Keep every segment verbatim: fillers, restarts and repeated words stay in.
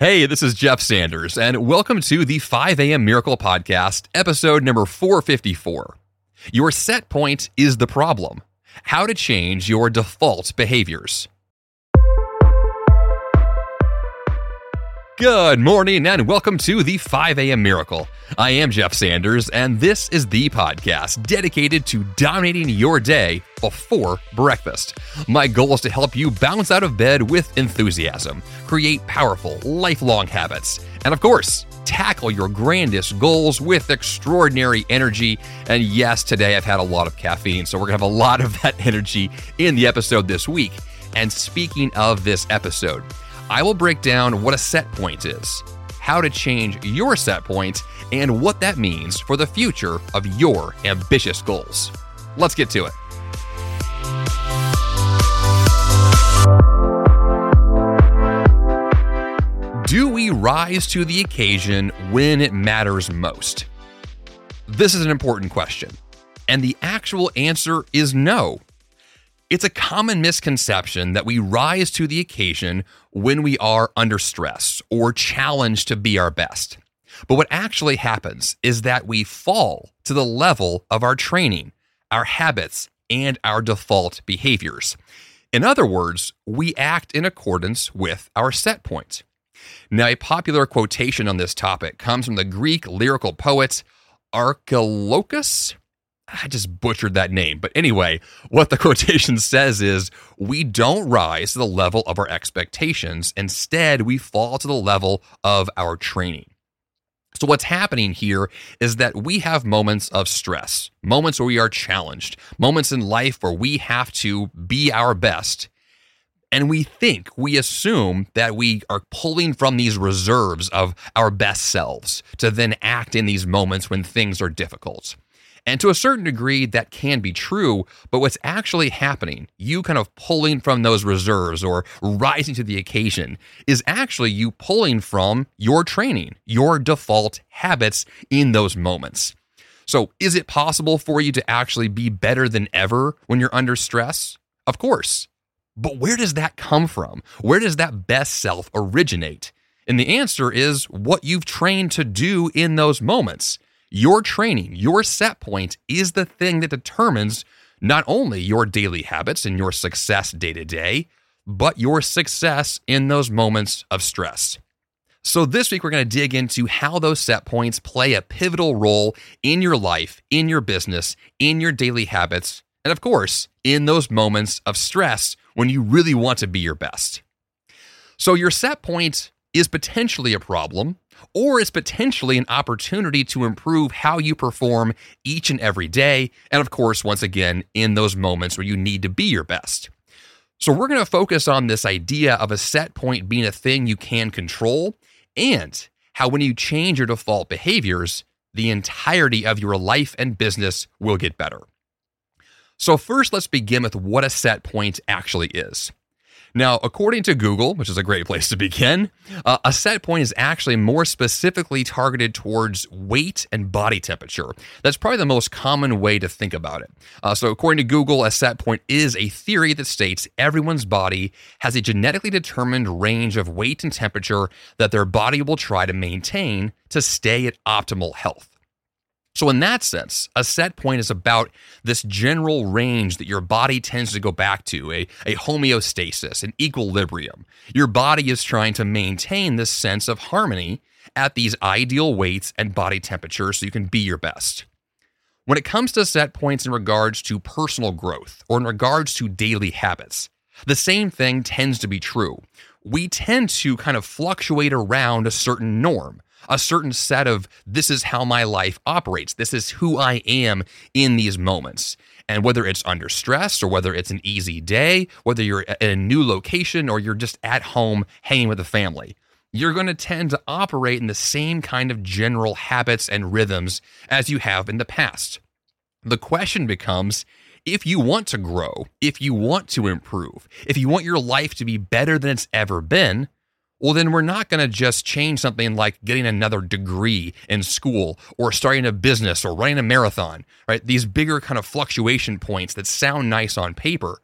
Hey, this is Jeff Sanders, and welcome to the five a.m. Miracle Podcast, episode number four fifty-four. Your set point is the problem. How to change your default behaviors. Good morning, and welcome to the five a.m. Miracle. I am Jeff Sanders, and this is the podcast dedicated to dominating your day before breakfast. My goal is to help you bounce out of bed with enthusiasm, create powerful, lifelong habits, and of course, tackle your grandest goals with extraordinary energy. And yes, today I've had a lot of caffeine, so we're gonna have a lot of that energy in the episode this week. And speaking of this episode, I will break down what a set point is, how to change your set point, and what that means for the future of your ambitious goals. Let's get to it. Do we rise to the occasion when it matters most? This is an important question, and the actual answer is no. It's a common misconception that we rise to the occasion when we are under stress or challenged to be our best. But what actually happens is that we fall to the level of our training, our habits, and our default behaviors. In other words, we act in accordance with our set point. Now, a popular quotation on this topic comes from the Greek lyrical poet Archilochus. I just butchered that name. But anyway, what the quotation says is, we don't rise to the level of our expectations. Instead, we fall to the level of our training. So what's happening here is that we have moments of stress, moments where we are challenged, moments in life where we have to be our best. And we think, we assume that we are pulling from these reserves of our best selves to then act in these moments when things are difficult. And to a certain degree, that can be true, but what's actually happening, you kind of pulling from those reserves or rising to the occasion, is actually you pulling from your training, your default habits in those moments. So is it possible for you to actually be better than ever when you're under stress? Of course. But where does that come from? Where does that best self originate? And the answer is what you've trained to do in those moments. Your training, your set point is the thing that determines not only your daily habits and your success day to day, but your success in those moments of stress. So this week, we're going to dig into how those set points play a pivotal role in your life, in your business, in your daily habits, and of course, in those moments of stress when you really want to be your best. So your set point is potentially a problem, or it's potentially an opportunity to improve how you perform each and every day, and of course, once again, in those moments where you need to be your best. So we're going to focus on this idea of a set point being a thing you can control, and how when you change your default behaviors, the entirety of your life and business will get better. So first, let's begin with what a set point actually is. Now, according to Google, which is a great place to begin, uh, a set point is actually more specifically targeted towards weight and body temperature. That's probably the most common way to think about it. Uh, so according to Google, a set point is a theory that states everyone's body has a genetically determined range of weight and temperature that their body will try to maintain to stay at optimal health. So in that sense, a set point is about this general range that your body tends to go back to, a, a homeostasis, an equilibrium. Your body is trying to maintain this sense of harmony at these ideal weights and body temperatures so you can be your best. When it comes to set points in regards to personal growth or in regards to daily habits, the same thing tends to be true. We tend to kind of fluctuate around a certain norm, a certain set of this is how my life operates. This is who I am in these moments. And whether it's under stress or whether it's an easy day, whether you're at a new location or you're just at home hanging with the family, you're going to tend to operate in the same kind of general habits and rhythms as you have in the past. The question becomes, if you want to grow, if you want to improve, if you want your life to be better than it's ever been, well, then we're not going to just change something like getting another degree in school or starting a business or running a marathon, right? These bigger kind of fluctuation points that sound nice on paper.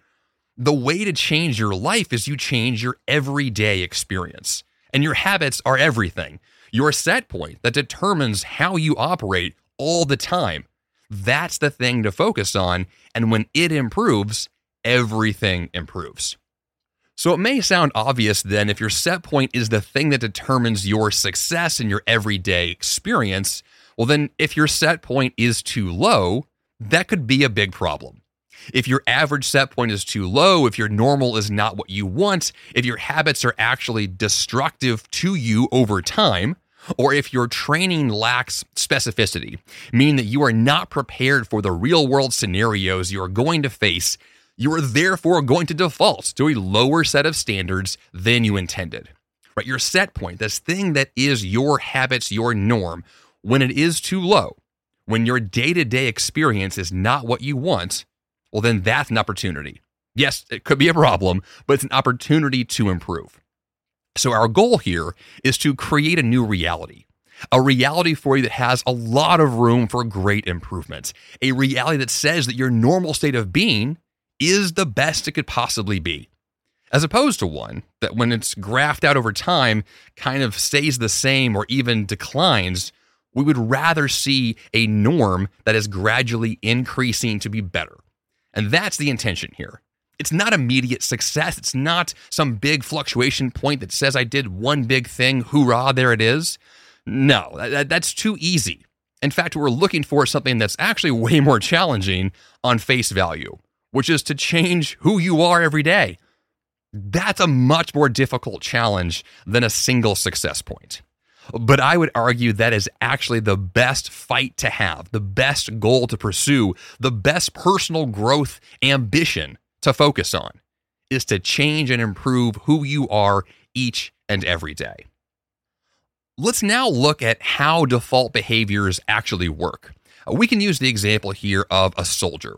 The way to change your life is you change your everyday experience. And your habits are everything. Your set point that determines how you operate all the time. That's the thing to focus on. And when it improves, everything improves. So it may sound obvious then if your set point is the thing that determines your success in your everyday experience, well then if your set point is too low, that could be a big problem. If your average set point is too low, if your normal is not what you want, if your habits are actually destructive to you over time, or if your training lacks specificity, meaning that you are not prepared for the real-world scenarios you are going to face, you are therefore going to default to a lower set of standards than you intended. Right? Your set point, this thing that is your habits, your norm, when it is too low, when your day-to-day experience is not what you want, well, then that's an opportunity. Yes, it could be a problem, but it's an opportunity to improve. So our goal here is to create a new reality, a reality for you that has a lot of room for great improvement, a reality that says that your normal state of being is the best it could possibly be, as opposed to one that when it's graphed out over time, kind of stays the same or even declines. We would rather see a norm that is gradually increasing to be better. And that's the intention here. It's not immediate success. It's not some big fluctuation point that says I did one big thing, hoorah, there it is. No, that, that's too easy. In fact, what we're looking for is something that's actually way more challenging on face value, which is to change who you are every day. That's a much more difficult challenge than a single success point. But I would argue that is actually the best fight to have, the best goal to pursue, the best personal growth ambition to focus on, is to change and improve who you are each and every day. Let's now look at how default behaviors actually work. We can use the example here of a soldier.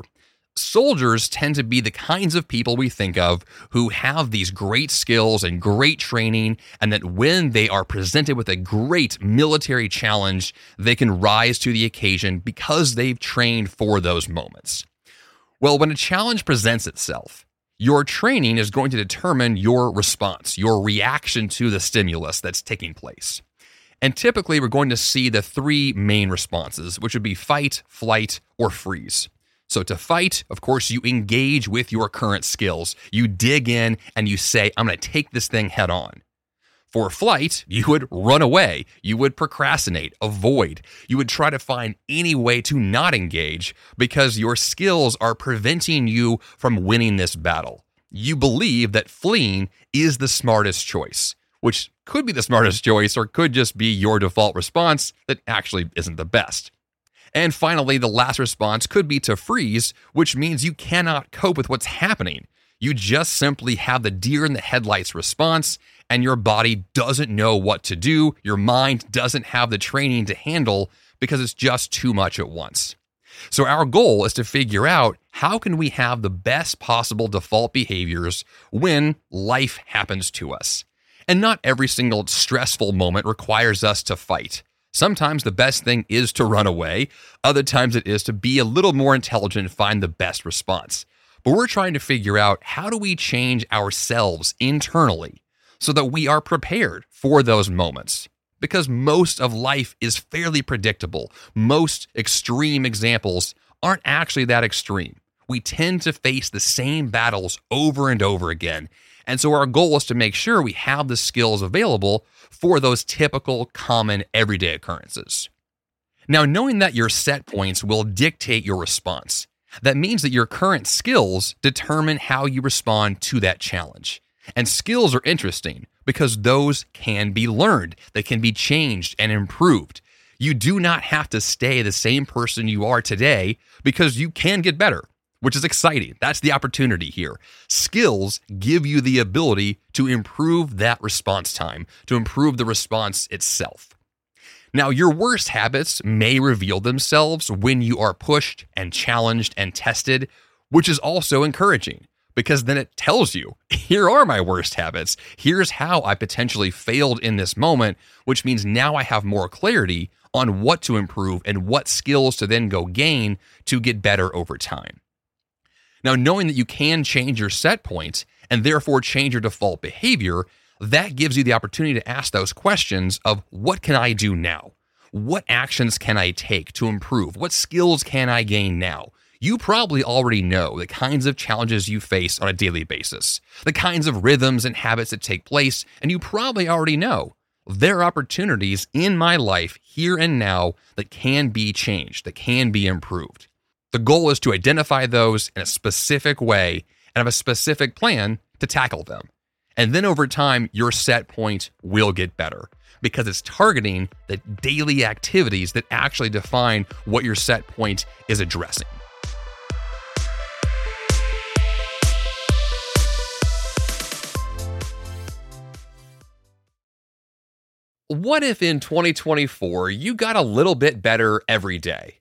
Soldiers tend to be the kinds of people we think of who have these great skills and great training, and that when they are presented with a great military challenge, they can rise to the occasion because they've trained for those moments. Well, when a challenge presents itself, your training is going to determine your response, your reaction to the stimulus that's taking place. And typically, we're going to see the three main responses, which would be fight, flight, or freeze. So to fight, of course, you engage with your current skills. You dig in and you say, I'm going to take this thing head on. For flight, you would run away. You would procrastinate, avoid. You would try to find any way to not engage because your skills are preventing you from winning this battle. You believe that fleeing is the smartest choice, which could be the smartest choice or could just be your default response that actually isn't the best. And finally, the last response could be to freeze, which means you cannot cope with what's happening. You just simply have the deer in the headlights response, and your body doesn't know what to do. Your mind doesn't have the training to handle because it's just too much at once. So our goal is to figure out how can we have the best possible default behaviors when life happens to us. And not every single stressful moment requires us to fight. Sometimes the best thing is to run away. Other times it is to be a little more intelligent and find the best response. But we're trying to figure out how do we change ourselves internally so that we are prepared for those moments. Because most of life is fairly predictable. Most extreme examples aren't actually that extreme. We tend to face the same battles over and over again. And so our goal is to make sure we have the skills available for those typical, common, everyday occurrences. Now, knowing that your set points will dictate your response, that means that your current skills determine how you respond to that challenge. And skills are interesting because those can be learned. They can be changed and improved. You do not have to stay the same person you are today because you can get better, which is exciting. That's the opportunity here. Skills give you the ability to improve that response time, to improve the response itself. Now, your worst habits may reveal themselves when you are pushed and challenged and tested, which is also encouraging because then it tells you, here are my worst habits. Here's how I potentially failed in this moment, which means now I have more clarity on what to improve and what skills to then go gain to get better over time. Now, knowing that you can change your set point and therefore change your default behavior, that gives you the opportunity to ask those questions of what can I do now? What actions can I take to improve? What skills can I gain now? You probably already know the kinds of challenges you face on a daily basis, the kinds of rhythms and habits that take place, and you probably already know there are opportunities in my life here and now that can be changed, that can be improved. The goal is to identify those in a specific way and have a specific plan to tackle them. And then over time, your set point will get better because it's targeting the daily activities that actually define what your set point is addressing. What if in twenty twenty-four, you got a little bit better every day?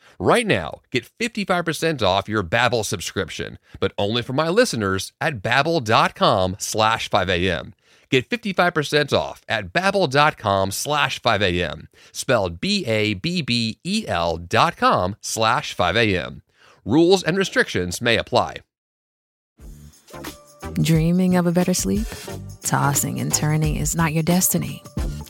Right now, get fifty-five percent off your Babbel subscription, but only for my listeners at babbel.com slash 5am. Get fifty-five percent off at babbel.com slash 5am, spelled B-A-B-B-E-L dot com slash 5am. Rules and restrictions may apply. Dreaming of a better sleep? Tossing and turning is not your destiny.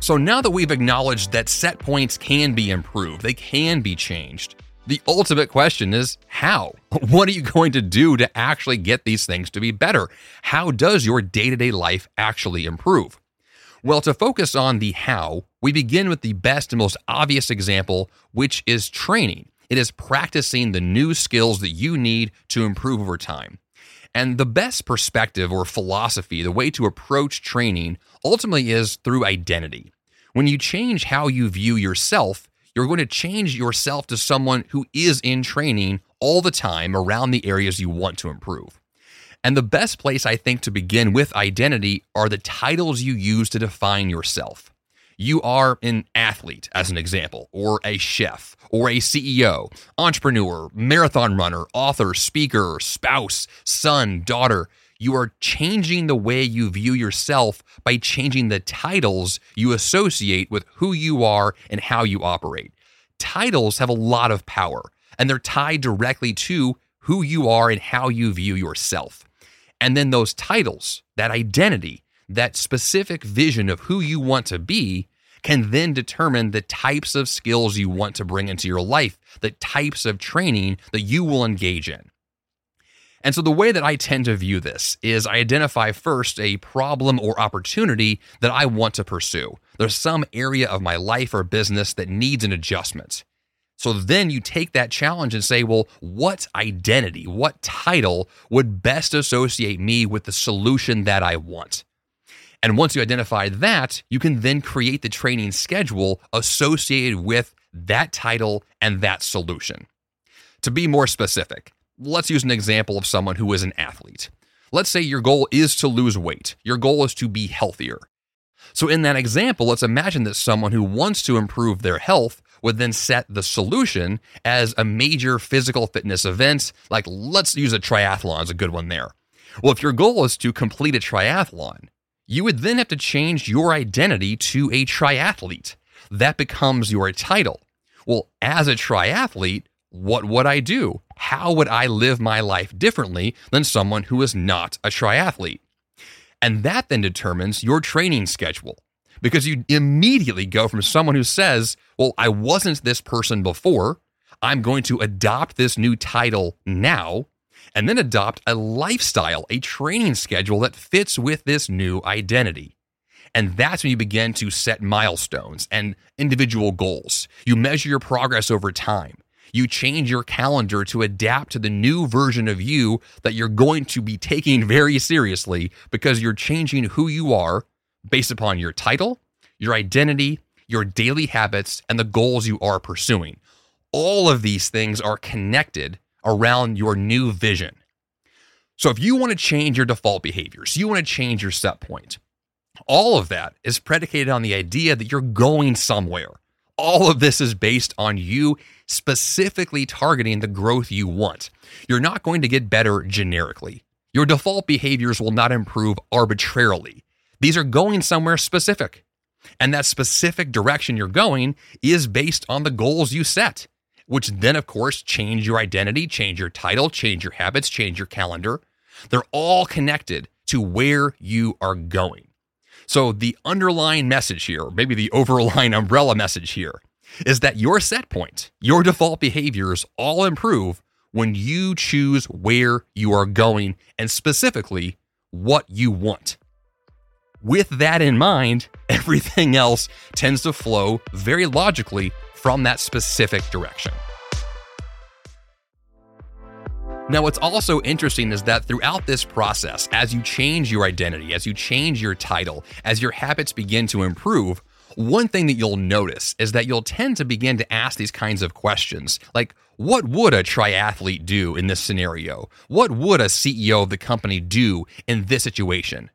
So now that we've acknowledged that set points can be improved, they can be changed, the ultimate question is how? What are you going to do to actually get these things to be better? How does your day-to-day life actually improve? Well, to focus on the how, we begin with the best and most obvious example, which is training. It is practicing the new skills that you need to improve over time. And the best perspective or philosophy, the way to approach training, ultimately is through identity. When you change how you view yourself, you're going to change yourself to someone who is in training all the time around the areas you want to improve. And the best place, I think, to begin with identity are the titles you use to define yourself. You are an athlete, as an example, or a chef, or a C E O, entrepreneur, marathon runner, author, speaker, spouse, son, daughter. You are changing the way you view yourself by changing the titles you associate with who you are and how you operate. Titles have a lot of power, and they're tied directly to who you are and how you view yourself. And then those titles, that identity, that specific vision of who you want to be can then determine the types of skills you want to bring into your life, the types of training that you will engage in. And so the way that I tend to view this is I identify first a problem or opportunity that I want to pursue. There's some area of my life or business that needs an adjustment. So then you take that challenge and say, well, what identity, what title would best associate me with the solution that I want? And once you identify that, you can then create the training schedule associated with that title and that solution. To be more specific, let's use an example of someone who is an athlete. Let's say your goal is to lose weight. Your goal is to be healthier. So in that example, let's imagine that someone who wants to improve their health would then set the solution as a major physical fitness event, like let's use a triathlon as a good one there. Well, if your goal is to complete a triathlon, you would then have to change your identity to a triathlete. That becomes your title. well, as a triathlete, what would I do? How would I live my life differently than someone who is not a triathlete? And that then determines your training schedule, because you immediately go from someone who says, well, I wasn't this person before, I'm going to adopt this new title now, and then adopt a lifestyle, a training schedule that fits with this new identity. And that's when you begin to set milestones and individual goals. You measure your progress over time. You change your calendar to adapt to the new version of you that you're going to be taking very seriously, because you're changing who you are based upon your title, your identity, your daily habits, and the goals you are pursuing. All of these things are connected around your new vision. So if you want to change your default behaviors, you want to change your set point, all of that is predicated on the idea that you're going somewhere. All of this is based on you specifically targeting the growth you want. You're not going to get better generically. Your default behaviors will not improve arbitrarily. These are going somewhere specific. And that specific direction you're going is based on the goals you set, which then, of course, change your identity, change your title, change your habits, change your calendar. They're all connected to where you are going. So the underlying message here, or maybe the overlying umbrella message here, is that your set point, your default behaviors all improve when you choose where you are going and specifically what you want. With that in mind, everything else tends to flow very logically from that specific direction. Now, what's also interesting is that throughout this process, as you change your identity, as you change your title, as your habits begin to improve, one thing that you'll notice is that you'll tend to begin to ask these kinds of questions, like, what would a triathlete do in this scenario? What would a C E O of the company do in this situation?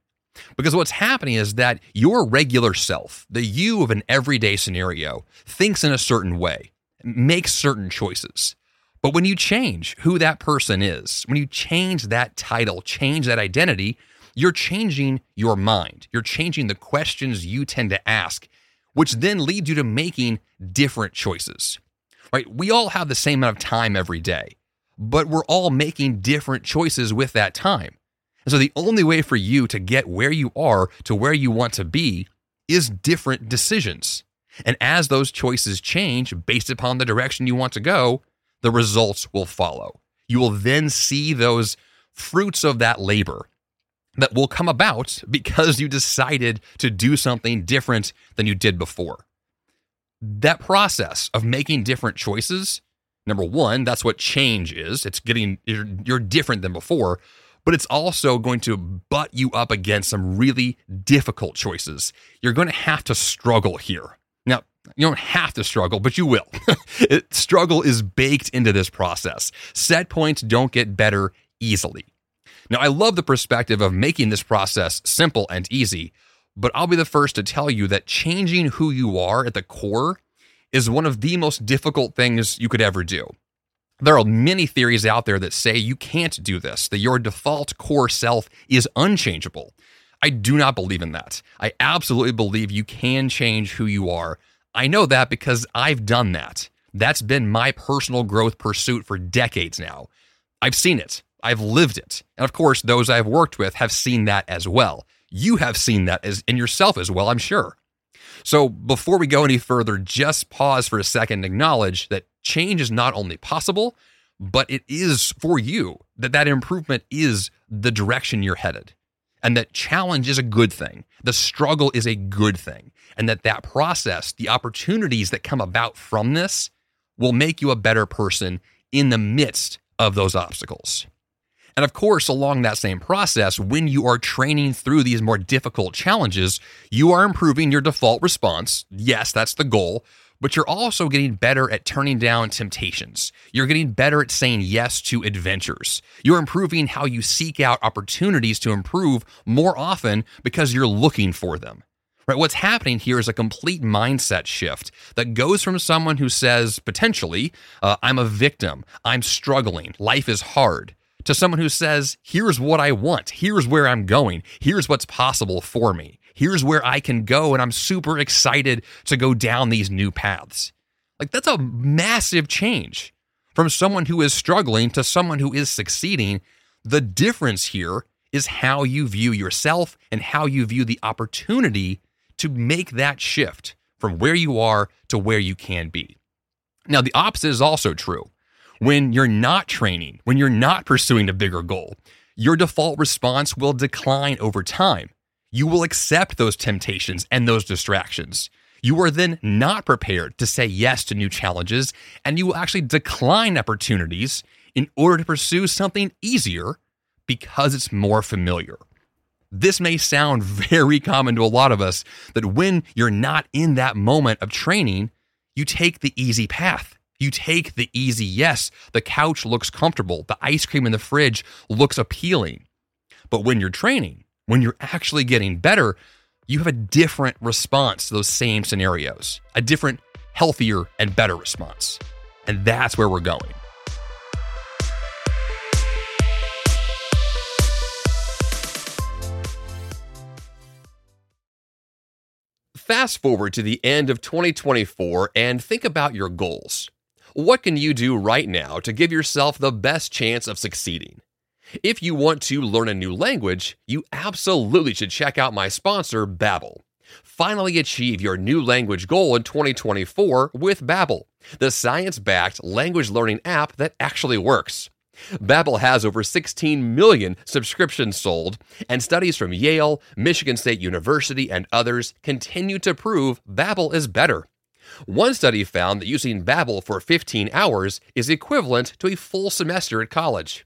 Because what's happening is that your regular self, the you of an everyday scenario, thinks in a certain way, makes certain choices. But when you change who that person is, when you change that title, change that identity, you're changing your mind. You're changing the questions you tend to ask, which then leads you to making different choices, right? We all have the same amount of time every day, but we're all making different choices with that time. And so the only way for you to get where you are to where you want to be is different decisions. And as those choices change based upon the direction you want to go, the results will follow. You will then see those fruits of that labor that will come about because you decided to do something different than you did before. That process of making different choices, number one, that's what change is. It's getting, you're, you're different than before. But it's also going to butt you up against some really difficult choices. You're going to have to struggle here. Now, you don't have to struggle, but you will. it, struggle is baked into this process. Set points don't get better easily. Now, I love the perspective of making this process simple and easy, but I'll be the first to tell you that changing who you are at the core is one of the most difficult things you could ever do. There are many theories out there that say you can't do this, that your default core self is unchangeable. I do not believe in that. I absolutely believe you can change who you are. I know that because I've done that. That's been my personal growth pursuit for decades now. I've seen it. I've lived it. And of course, those I've worked with have seen that as well. You have seen that as in yourself as well, I'm sure. So before we go any further, just pause for a second and acknowledge that change is not only possible, but it is for you, that that improvement is the direction you're headed, and that challenge is a good thing. The struggle is a good thing, and that that process, the opportunities that come about from this will make you a better person in the midst of those obstacles. And of course, along that same process, when you are training through these more difficult challenges, you are improving your default response. Yes, that's the goal, but you're also getting better at turning down temptations. You're getting better at saying yes to adventures. You're improving how you seek out opportunities to improve more often because you're looking for them. Right? What's happening here is a complete mindset shift that goes from someone who says, potentially, uh, I'm a victim, I'm struggling, life is hard, to someone who says, here's what I want, here's where I'm going, here's what's possible for me, here's where I can go, and I'm super excited to go down these new paths. Like, that's a massive change from someone who is struggling to someone who is succeeding. The difference here is how you view yourself and how you view the opportunity to make that shift from where you are to where you can be. Now, the opposite is also true. When you're not training, when you're not pursuing a bigger goal, your default response will decline over time. You will accept those temptations and those distractions. You are then not prepared to say yes to new challenges, and you will actually decline opportunities in order to pursue something easier because it's more familiar. This may sound very common to a lot of us, that when you're not in that moment of training, you take the easy path. You take the easy yes. The couch looks comfortable. The ice cream in the fridge looks appealing. But when you're training, when you're actually getting better, you have a different response to those same scenarios, a different, healthier, and better response. And that's where we're going. Fast forward to the end of twenty twenty-four and think about your goals. What can you do right now to give yourself the best chance of succeeding? If you want to learn a new language, you absolutely should check out my sponsor, Babbel. Finally achieve your new language goal in twenty twenty-four with Babbel, the science-backed language learning app that actually works. Babbel has over sixteen million subscriptions sold, and studies from Yale, Michigan State University, and others continue to prove Babbel is better. One study found that using Babbel for fifteen hours is equivalent to a full semester at college.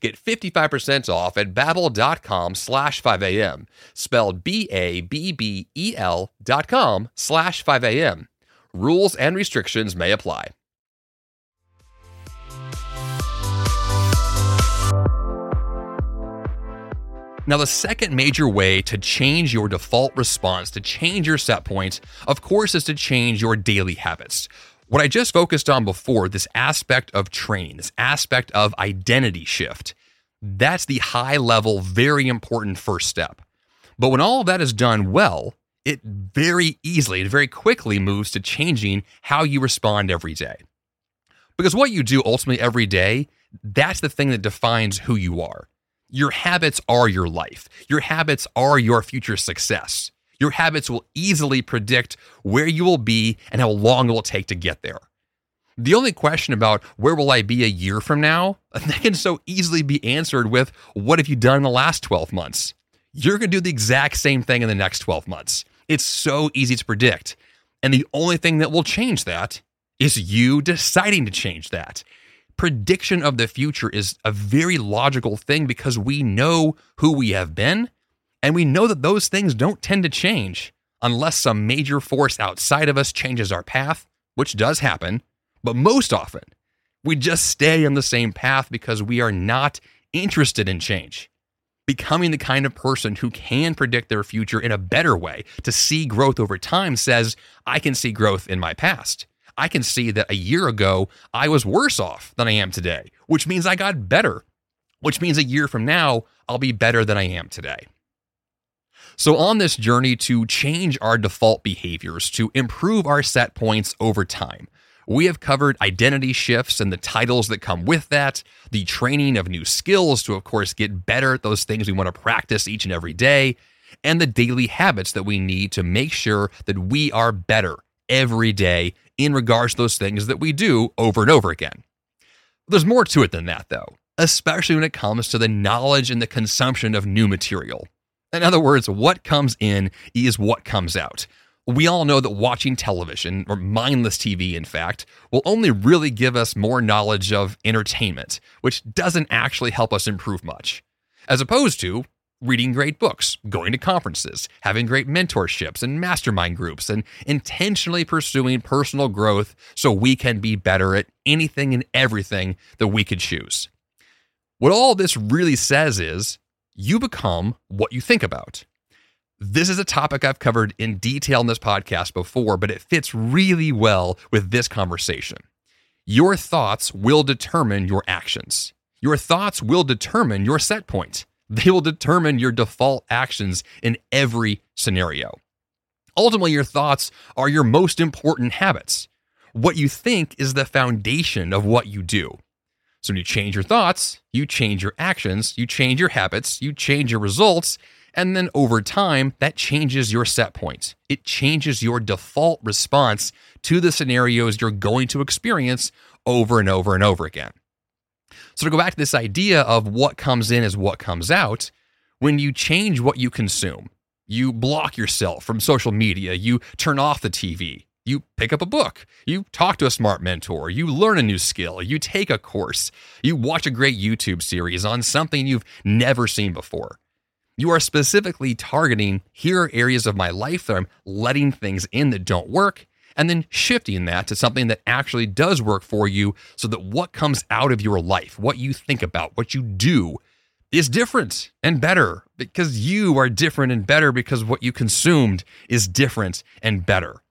Get fifty-five percent off at babbel dot com slash five a m, spelled B A B B E L dot com slash five a m. Rules and restrictions may apply. Now, the second major way to change your default response, to change your set point, of course, is to change your daily habits. What I just focused on before, this aspect of training, this aspect of identity shift, that's the high level, very important first step. But when all of that is done well, it very easily and very quickly moves to changing how you respond every day. Because what you do ultimately every day, that's the thing that defines who you are. Your habits are your life. Your habits are your future success. Your habits will easily predict where you will be and how long it will take to get there. The only question about where will I be a year from now, that can so easily be answered with, what have you done in the last twelve months? You're going to do the exact same thing in the next twelve months. It's so easy to predict. And the only thing that will change that is you deciding to change that. Prediction of the future is a very logical thing because we know who we have been, and we know that those things don't tend to change unless some major force outside of us changes our path, which does happen, but most often, we just stay on the same path because we are not interested in change. Becoming the kind of person who can predict their future in a better way, to see growth over time, says, I can see growth in my past. I can see that a year ago, I was worse off than I am today, which means I got better, which means a year from now, I'll be better than I am today. So on this journey to change our default behaviors, to improve our set points over time, we have covered identity shifts and the titles that come with that, the training of new skills to, of course, get better at those things we want to practice each and every day, and the daily habits that we need to make sure that we are better every day in regards to those things that we do over and over again. There's more to it than that, though, especially when it comes to the knowledge and the consumption of new material. In other words, what comes in is what comes out. We all know that watching television, or mindless T V, in fact, will only really give us more knowledge of entertainment, which doesn't actually help us improve much, as opposed to reading great books, going to conferences, having great mentorships and mastermind groups, and intentionally pursuing personal growth so we can be better at anything and everything that we could choose. What all this really says is, you become what you think about. This is a topic I've covered in detail in this podcast before, but it fits really well with this conversation. Your thoughts will determine your actions. Your thoughts will determine your set point. They will determine your default actions in every scenario. Ultimately, your thoughts are your most important habits. What you think is the foundation of what you do. So when you change your thoughts, you change your actions, you change your habits, you change your results, and then over time, that changes your set point. It changes your default response to the scenarios you're going to experience over and over and over again. So to go back to this idea of what comes in is what comes out, when you change what you consume, you block yourself from social media, you turn off the T V, you pick up a book, you talk to a smart mentor, you learn a new skill, you take a course, you watch a great YouTube series on something you've never seen before. You are specifically targeting, here are areas of my life that I'm letting things in that don't work, and then shifting that to something that actually does work for you so that what comes out of your life, what you think about, what you do is different and better because you are different and better because what you consumed is different and better.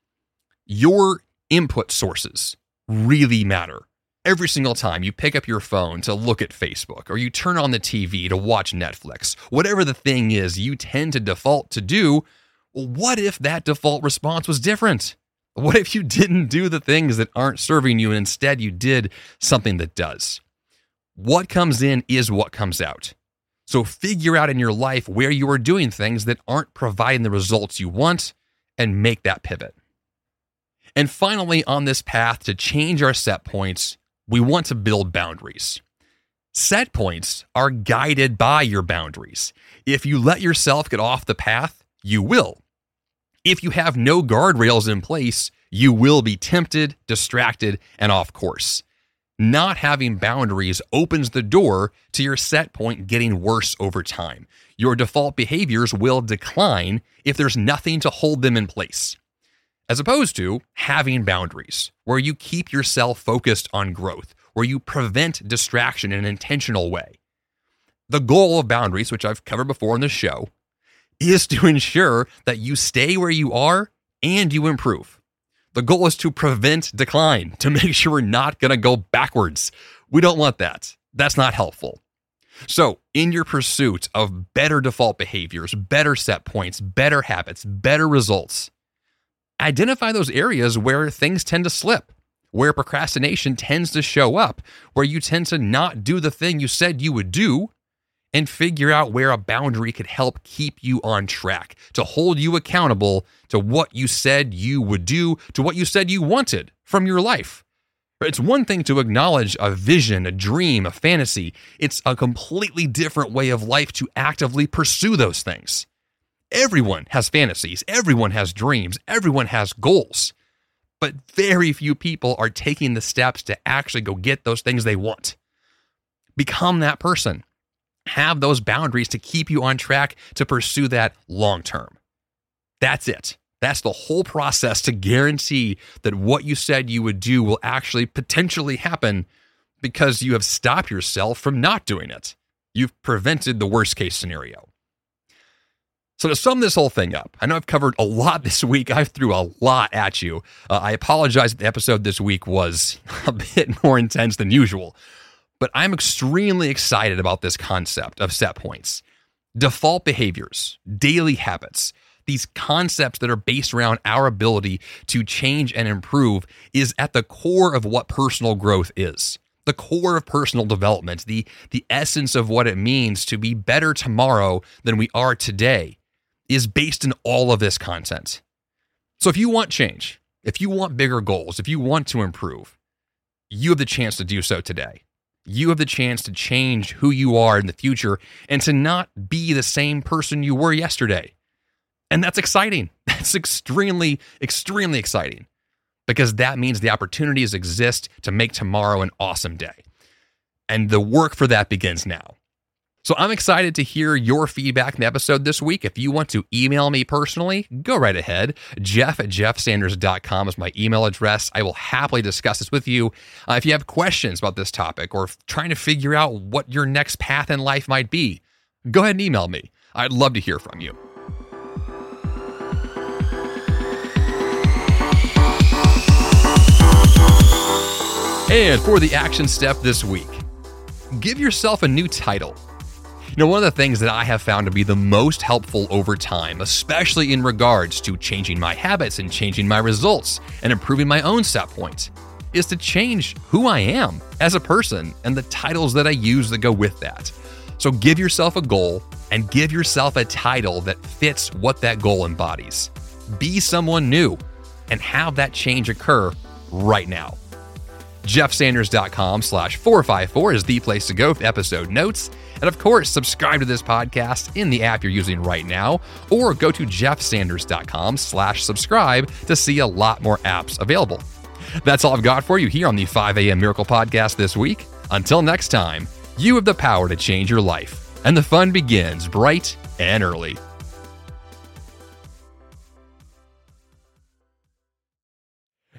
Your input sources really matter. Every single time you pick up your phone to look at Facebook or you turn on the T V to watch Netflix, whatever the thing is you tend to default to do, well, what if that default response was different? What if you didn't do the things that aren't serving you and instead you did something that does? What comes in is what comes out. So figure out in your life where you are doing things that aren't providing the results you want and make that pivot. And finally, on this path to change our set points, we want to build boundaries. Set points are guided by your boundaries. If you let yourself get off the path, you will. If you have no guardrails in place, you will be tempted, distracted, and off course. Not having boundaries opens the door to your set point getting worse over time. Your default behaviors will decline if there's nothing to hold them in place, as opposed to having boundaries where you keep yourself focused on growth, where you prevent distraction in an intentional way. The goal of boundaries, which I've covered before on this show, is to ensure that you stay where you are and you improve. The goal is to prevent decline, to make sure we're not going to go backwards. We don't want that. That's not helpful. So in your pursuit of better default behaviors, better set points, better habits, better results, identify those areas where things tend to slip, where procrastination tends to show up, where you tend to not do the thing you said you would do, and figure out where a boundary could help keep you on track, to hold you accountable to what you said you would do, to what you said you wanted from your life. It's one thing to acknowledge a vision, a dream, a fantasy. It's a completely different way of life to actively pursue those things. Everyone has fantasies, everyone has dreams, everyone has goals, but very few people are taking the steps to actually go get those things they want. Become that person. Have those boundaries to keep you on track to pursue that long term. That's it. That's the whole process to guarantee that what you said you would do will actually potentially happen because you have stopped yourself from not doing it. You've prevented the worst case scenario. So to sum this whole thing up, I know I've covered a lot this week. I threw a lot at you. Uh, I apologize that the episode this week was a bit more intense than usual. But I'm extremely excited about this concept of set points. Default behaviors, daily habits, these concepts that are based around our ability to change and improve is at the core of what personal growth is, the core of personal development, the, the essence of what it means to be better tomorrow than we are today is based in all of this content. So if you want change, if you want bigger goals, if you want to improve, you have the chance to do so today. You have the chance to change who you are in the future and to not be the same person you were yesterday. And that's exciting. That's extremely, extremely exciting because that means the opportunities exist to make tomorrow an awesome day. And the work for that begins now. So I'm excited to hear your feedback in the episode this week. If you want to email me personally, go right ahead. Jeff at jeff sanders dot com is my email address. I will happily discuss this with you. Uh, if you have questions about this topic or trying to figure out what your next path in life might be, go ahead and email me. I'd love to hear from you. And for the action step this week, give yourself a new title. You know, one of the things that I have found to be the most helpful over time, especially in regards to changing my habits and changing my results and improving my own set points, is to change who I am as a person and the titles that I use that go with that. So give yourself a goal and give yourself a title that fits what that goal embodies. Be someone new and have that change occur right now. jeff sanders dot com slash four five four is the place to go for episode notes. And of course, subscribe to this podcast in the app you're using right now, or go to jeff sanders dot com slash subscribe to see a lot more apps available. That's all I've got for you here on the five a.m. Miracle Podcast this week. Until next time, you have the power to change your life, and the fun begins bright and early.